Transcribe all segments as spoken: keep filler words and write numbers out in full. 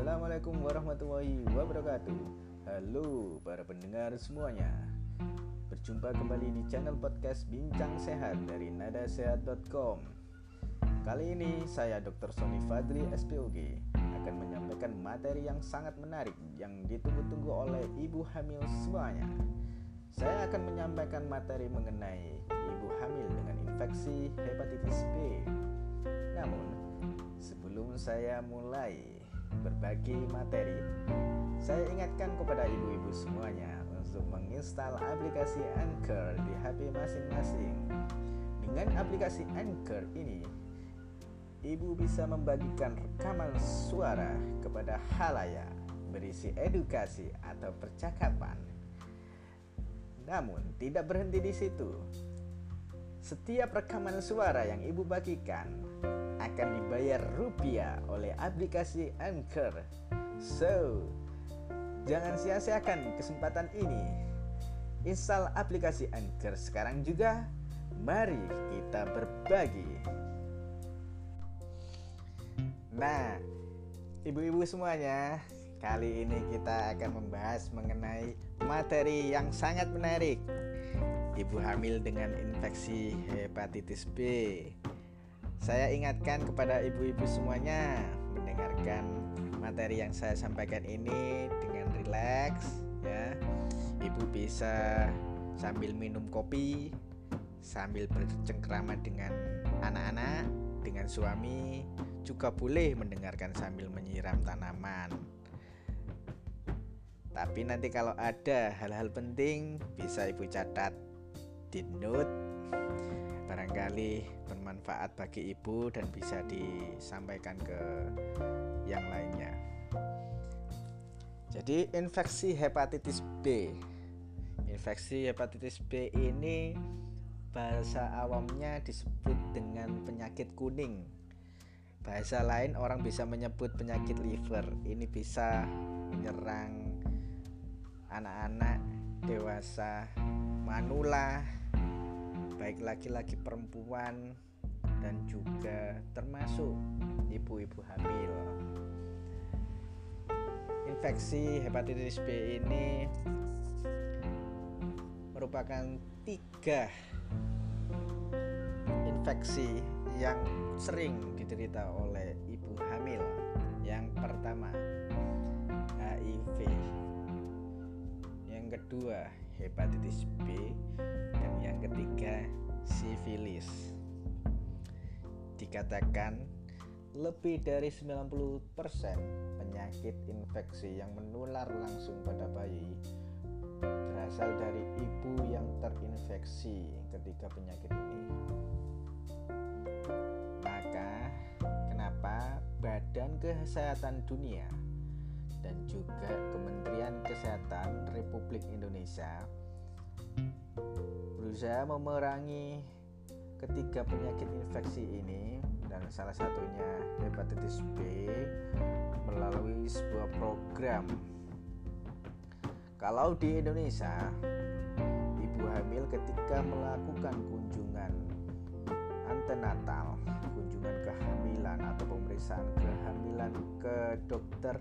Assalamualaikum warahmatullahi wabarakatuh. Halo para pendengar semuanya, berjumpa kembali di channel podcast Bincang Sehat dari nada sehat dot com. Kali ini saya dokter Soni Fadli S P O G akan menyampaikan materi yang sangat menarik yang ditunggu-tunggu oleh ibu hamil semuanya. Saya akan menyampaikan materi mengenai ibu hamil dengan infeksi hepatitis B. Namun, sebelum saya mulai berbagi materi, saya ingatkan kepada ibu-ibu semuanya untuk menginstal aplikasi Anchor di H P masing-masing. Dengan aplikasi Anchor ini, ibu bisa membagikan rekaman suara kepada halayak berisi edukasi atau percakapan. Namun, tidak berhenti di situ. Setiap rekaman suara yang ibu bagikan akan dibayar rupiah oleh aplikasi Anchor. So, jangan sia-siakan kesempatan ini. Install aplikasi Anchor sekarang juga. Mari kita berbagi. Nah, ibu-ibu semuanya, kali ini kita akan membahas mengenai materi yang sangat menarik. Ibu hamil dengan infeksi hepatitis B. Saya ingatkan kepada ibu-ibu semuanya, mendengarkan materi yang saya sampaikan ini dengan rileks, ya. Ibu bisa sambil minum kopi, sambil bercengkrama dengan anak-anak, dengan suami, juga boleh mendengarkan sambil menyiram tanaman. Tapi nanti kalau ada hal-hal penting, bisa ibu catat di note. Barangkali bermanfaat bagi ibu dan bisa disampaikan ke yang lainnya. Jadi infeksi hepatitis B. Infeksi hepatitis B ini bahasa awamnya disebut dengan penyakit kuning. Bahasa lain orang bisa menyebut penyakit liver. Ini bisa menyerang anak-anak, dewasa, manula, baik laki-laki perempuan dan juga termasuk ibu-ibu hamil. Infeksi hepatitis B ini merupakan tiga infeksi yang sering diderita oleh ibu hamil. Yang pertama H I V, yang kedua hepatitis B, dan yang ketiga sifilis. Dikatakan lebih dari sembilan puluh persen penyakit infeksi yang menular langsung pada bayi berasal dari ibu yang terinfeksi ketika penyakit ini. Maka kenapa Badan Kesehatan Dunia dan juga Kementerian Kesehatan Republik Indonesia berusaha memerangi ketiga penyakit infeksi ini, dan salah satunya hepatitis B, melalui sebuah program. Kalau di Indonesia, ibu hamil ketika melakukan kunjungan antenatal, kunjungan kehamilan atau pemeriksaan kehamilan ke dokter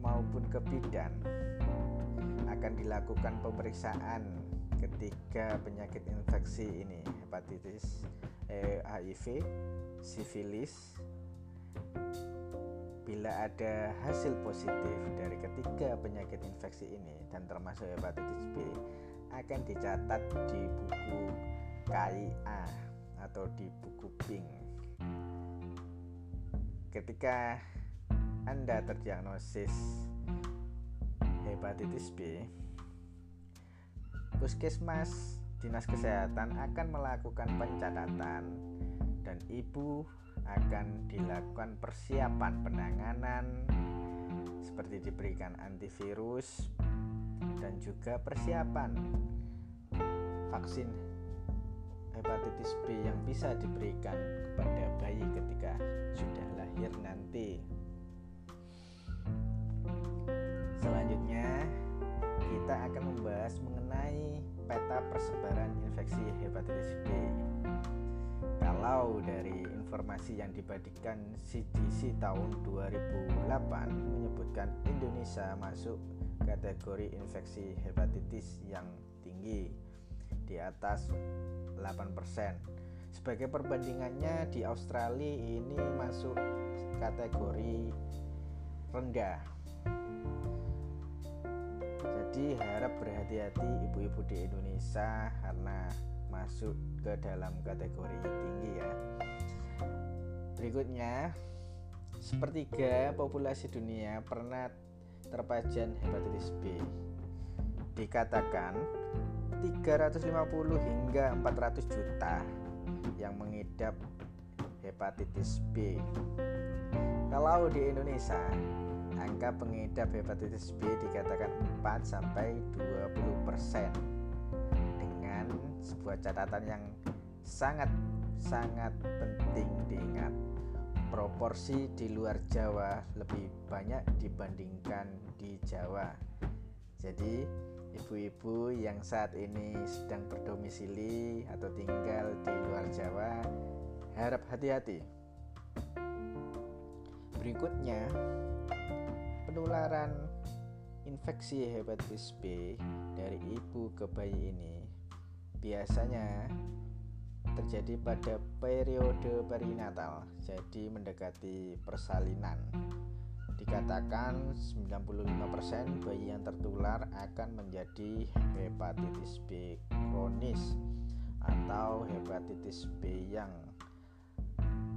maupun ke bidan, akan dilakukan pemeriksaan ketiga penyakit infeksi ini, hepatitis, eh, H I V, sifilis. Bila ada hasil positif dari ketiga penyakit infeksi ini dan termasuk hepatitis B, akan dicatat di buku K I A atau di buku Pink. Ketika Anda terdiagnosis hepatitis B, Puskesmas Dinas Kesehatan akan melakukan pencatatan dan ibu akan dilakukan persiapan penanganan seperti diberikan antivirus dan juga persiapan vaksin hepatitis B yang bisa diberikan kepada bayi ketika sudah lahir nanti. Selanjutnya, kita akan membahas mengenai peta persebaran infeksi hepatitis B. Kalau dari informasi yang dibagikan C D C tahun dua ribu delapan menyebutkan Indonesia masuk kategori infeksi hepatitis yang tinggi di atas delapan persen. Sebagai perbandingannya, di Australia ini masuk kategori rendah. Jadi harap berhati-hati ibu-ibu di Indonesia karena masuk ke dalam kategori tinggi ya. Berikutnya, sepertiga populasi dunia pernah terpapar hepatitis B. Dikatakan tiga ratus lima puluh hingga empat ratus juta yang mengidap hepatitis B. Kalau di Indonesia, angka pengidap hepatitis B dikatakan empat sampai dua puluh persen, dengan sebuah catatan yang sangat sangat penting diingat. Proporsi di luar Jawa lebih banyak dibandingkan di Jawa. Jadi ibu-ibu yang saat ini sedang berdomisili atau tinggal di luar Jawa, harap hati-hati. Berikutnya, penularan infeksi hepatitis B dari ibu ke bayi ini biasanya terjadi pada periode perinatal, jadi mendekati persalinan. Dikatakan sembilan puluh lima persen bayi yang tertular akan menjadi hepatitis B kronis atau hepatitis B yang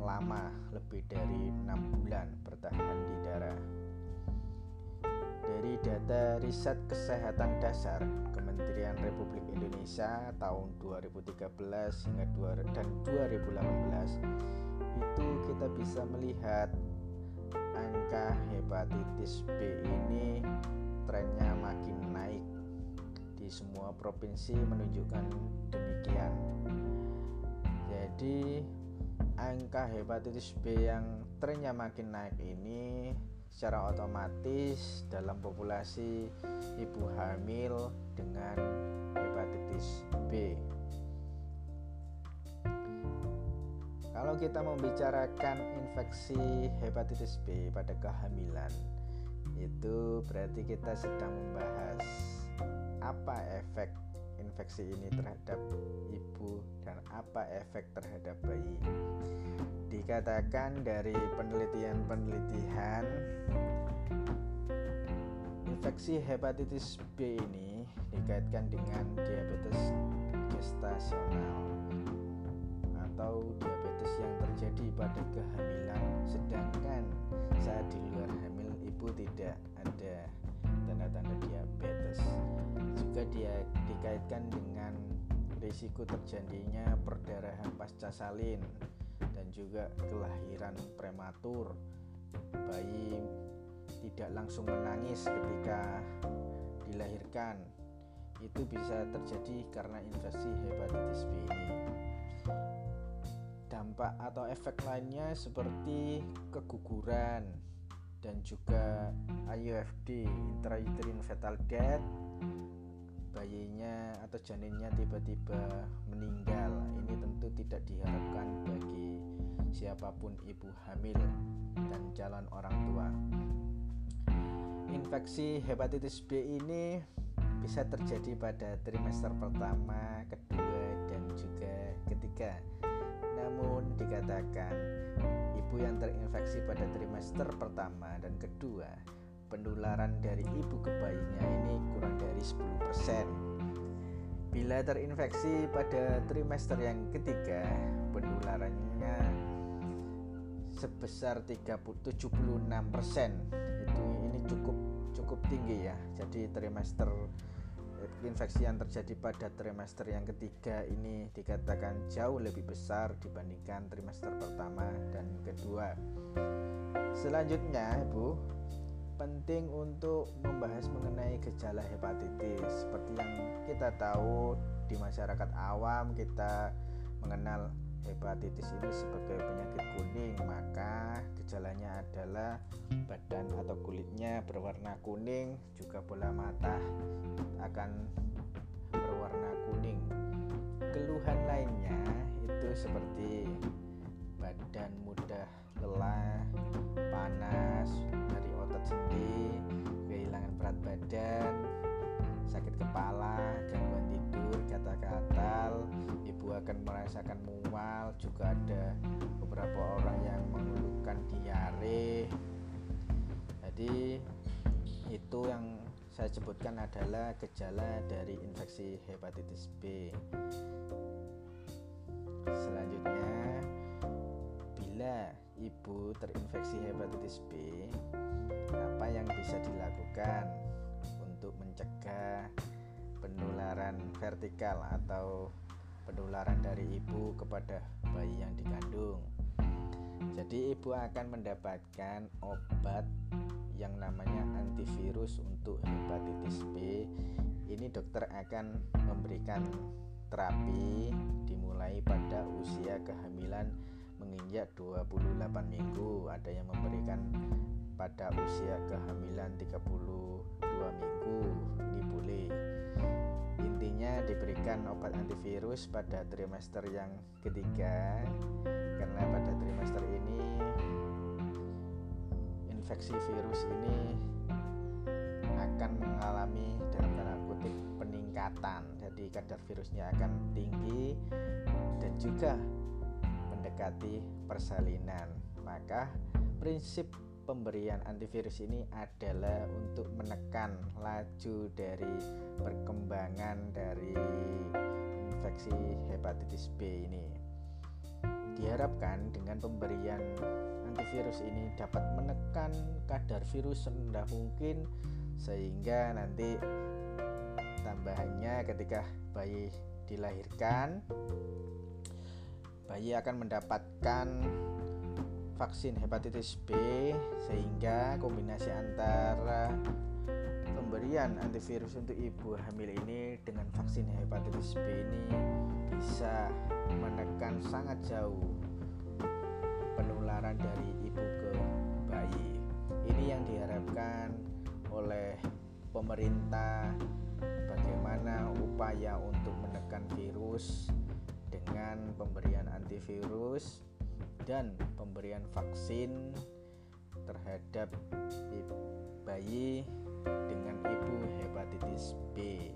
lama, lebih dari enam bulan bertahan di darah. Dari data riset kesehatan dasar Kementerian Republik Indonesia tahun dua ribu tiga belas hingga dan dua ribu delapan belas, itu kita bisa melihat angka hepatitis B ini trennya makin naik di semua provinsi, menunjukkan demikian. Jadi angka hepatitis B yang trennya makin naik ini secara otomatis dalam populasi ibu hamil dengan hepatitis B. Kalau kita membicarakan infeksi hepatitis B pada kehamilan, itu berarti kita sedang membahas apa efek infeksi ini terhadap ibu dan apa efek terhadap bayi. Dikatakan dari penelitian-penelitian, infeksi hepatitis B ini dikaitkan dengan diabetes gestasional atau diabetes yang terjadi pada kehamilan, sedangkan saat di luar hamil ibu tidak ada tanda-tanda diabetes. Juga dia dikaitkan dengan risiko terjadinya perdarahan pasca salin dan juga kelahiran prematur. Bayi tidak langsung menangis ketika dilahirkan. Itu bisa terjadi karena infeksi hepatitis B ini. Dampak atau efek lainnya seperti keguguran dan juga I U F D, intrauterine fetal death, bayinya atau janinnya tiba-tiba meninggal. Ini tentu tidak diharapkan bagi siapapun ibu hamil dan calon orang tua. Infeksi hepatitis B ini bisa terjadi pada trimester pertama, kedua, dan juga ketiga. Namun dikatakan ibu yang terinfeksi pada trimester pertama dan kedua, penularan dari ibu ke bayinya ini kurang dari sepuluh persen. Bila terinfeksi pada trimester yang ketiga, penularannya sebesar tiga puluh, tujuh puluh enam persen. Itu ini cukup cukup tinggi ya. Jadi trimester infeksi yang terjadi pada trimester yang ketiga ini dikatakan jauh lebih besar dibandingkan trimester pertama dan kedua. Selanjutnya, Ibu, penting untuk membahas mengenai gejala hepatitis. Seperti yang kita tahu di masyarakat awam, kita mengenal hepatitis ini sebagai penyakit kuning, maka gejalanya adalah badan atau kulitnya berwarna kuning, juga bola mata akan berwarna kuning. Keluhan lainnya itu seperti badan dan mudah lelah, panas, nyeri otot sendi, kehilangan berat badan, sakit kepala, gangguan tidur, gatal-gatal. Ibu akan merasakan mual, juga ada beberapa orang yang mengeluhkan diare. Jadi itu yang saya sebutkan adalah gejala dari infeksi hepatitis B. Selanjutnya, bila ibu terinfeksi hepatitis B, apa yang bisa dilakukan untuk mencegah penularan vertikal atau penularan dari ibu kepada bayi yang dikandung? Jadi ibu akan mendapatkan obat yang namanya antivirus untuk hepatitis B. Ini dokter akan memberikan terapi dimulai pada usia kehamilan menginjak dua puluh delapan minggu, ada yang memberikan pada usia kehamilan tiga puluh dua minggu. Ini boleh. Intinya diberikan obat antivirus pada trimester yang ketiga, karena pada trimester ini infeksi virus ini akan mengalami dalam tanda kutip peningkatan. Jadi kadar virusnya akan tinggi dan juga mendekati persalinan. Maka prinsip pemberian antivirus ini adalah untuk menekan laju dari perkembangan dari infeksi hepatitis B ini. Diharapkan dengan pemberian antivirus ini dapat menekan kadar virus serendah mungkin, sehingga nanti tambahannya ketika bayi dilahirkan, bayi akan mendapatkan vaksin hepatitis B, sehingga kombinasi antara pemberian antivirus untuk ibu hamil ini dengan vaksin hepatitis B ini bisa menekan sangat jauh penularan dari ibu ke bayi. Ini yang diharapkan oleh pemerintah, bagaimana upaya untuk menekan virus dengan pemberian antivirus dan pemberian vaksin terhadap bayi dengan ibu hepatitis B.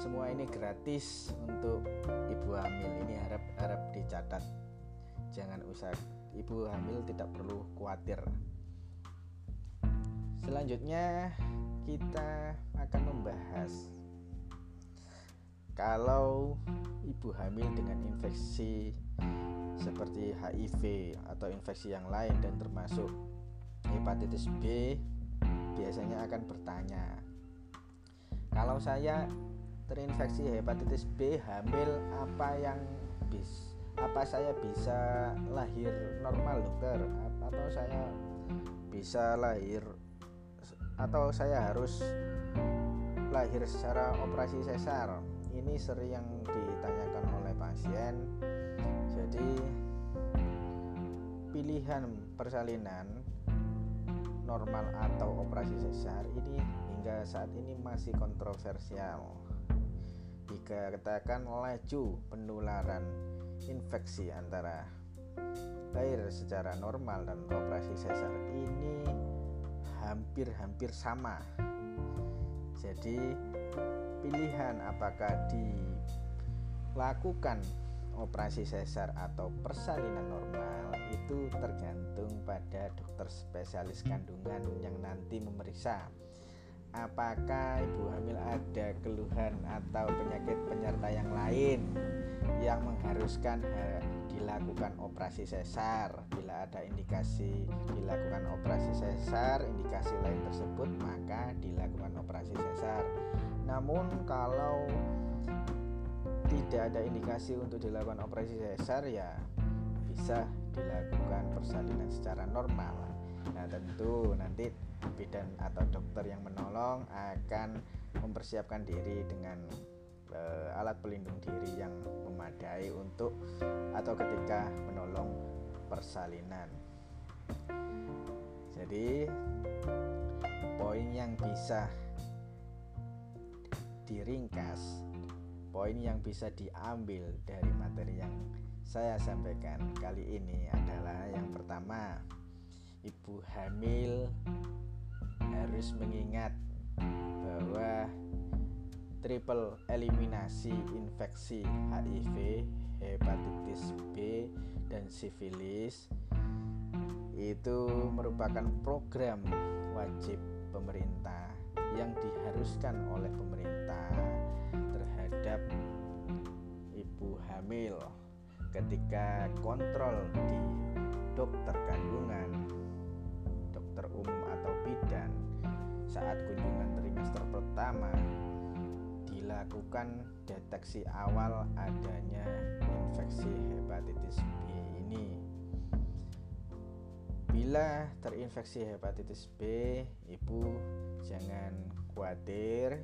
Semua ini gratis untuk ibu hamil. Ini harap-harap dicatat. Jangan usah, ibu hamil tidak perlu khawatir. Selanjutnya kita akan membahas kalau ibu hamil dengan infeksi seperti H I V atau infeksi yang lain dan termasuk hepatitis B, biasanya akan bertanya, kalau saya terinfeksi hepatitis B hamil, apa yang bis apa saya bisa lahir normal dokter, atau saya bisa lahir atau saya harus lahir secara operasi sesar? Ini sering yang ditanyakan oleh pasien. Jadi pilihan persalinan normal atau operasi sesar ini hingga saat ini masih kontroversial. Dikatakan laju penularan infeksi antara lahir secara normal dan operasi sesar ini hampir-hampir sama. Jadi pilihan apakah dilakukan operasi sesar atau persalinan normal itu tergantung pada dokter spesialis kandungan yang nanti memeriksa apakah ibu hamil ada keluhan atau penyakit penyerta yang lain yang mengharuskan dilakukan operasi sesar. Bila ada indikasi dilakukan operasi sesar, indikasi lain tersebut, maka dilakukan operasi sesar. Namun kalau tidak ada indikasi untuk dilakukan operasi sesar, ya bisa dilakukan persalinan secara normal. Nah, tentu nanti bidan atau dokter yang menolong akan mempersiapkan diri dengan e, alat pelindung diri yang memadai untuk atau ketika menolong persalinan. Jadi poin yang bisa diringkas, poin yang bisa diambil dari materi yang saya sampaikan kali ini adalah yang pertama, ibu hamil harus mengingat bahwa triple eliminasi infeksi H I V, hepatitis B, dan sifilis itu merupakan program wajib pemerintah yang diharuskan oleh pemerintah terhadap ibu hamil ketika kontrol di dokter kandungan, dokter umum atau bidan saat kunjungan trimester pertama. Dilakukan deteksi awal adanya infeksi hepatitis B ini. Bila terinfeksi hepatitis B, ibu jangan khawatir,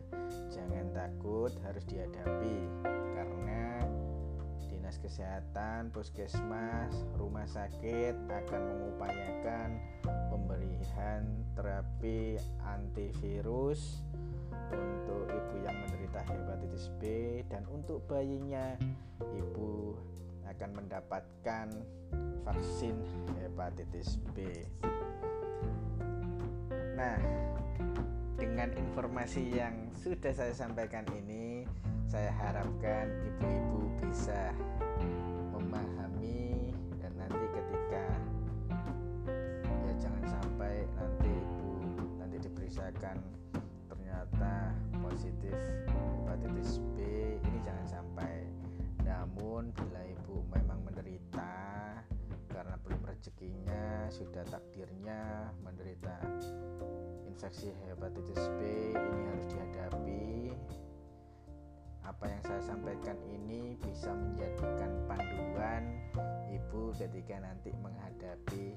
jangan takut, harus dihadapi karena dinas kesehatan, puskesmas, rumah sakit akan mengupayakan pemberian terapi antivirus untuk ibu yang menderita hepatitis B, dan untuk bayinya ibu akan mendapatkan vaksin hepatitis B. Nah, dengan informasi yang sudah saya sampaikan ini, saya harapkan ibu-ibu bisa memahami, dan nanti ketika ya jangan sampai nanti ibu nanti diperiksakan ternyata positif hepatitis B, ini jangan sampai. Namun bila ibu memang menderita karena belum rezekinya, sudah takdirnya menderita infeksi hepatitis B, ini harus dihadapi. Apa yang saya sampaikan ini bisa menjadikan panduan ibu ketika nanti menghadapi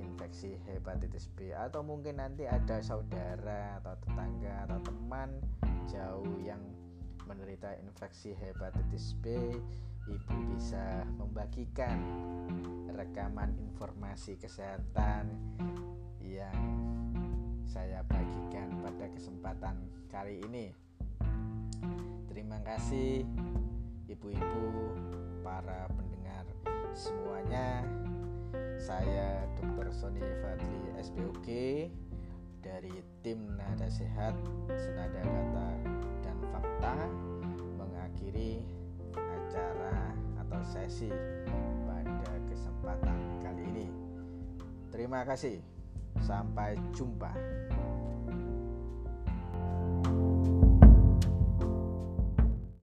infeksi hepatitis B, atau mungkin nanti ada saudara atau tetangga atau teman jauh yang menderita infeksi hepatitis B, ibu bisa membagikan rekaman informasi kesehatan yang saya bagikan pada kesempatan kali ini. Terima kasih ibu-ibu, para pendengar semuanya. Saya dokter Soni Fadli S P O G dari tim Nada Sehat, senada data dan fakta, mengakhiri acara atau sesi pada kesempatan kali ini. Terima kasih, sampai jumpa.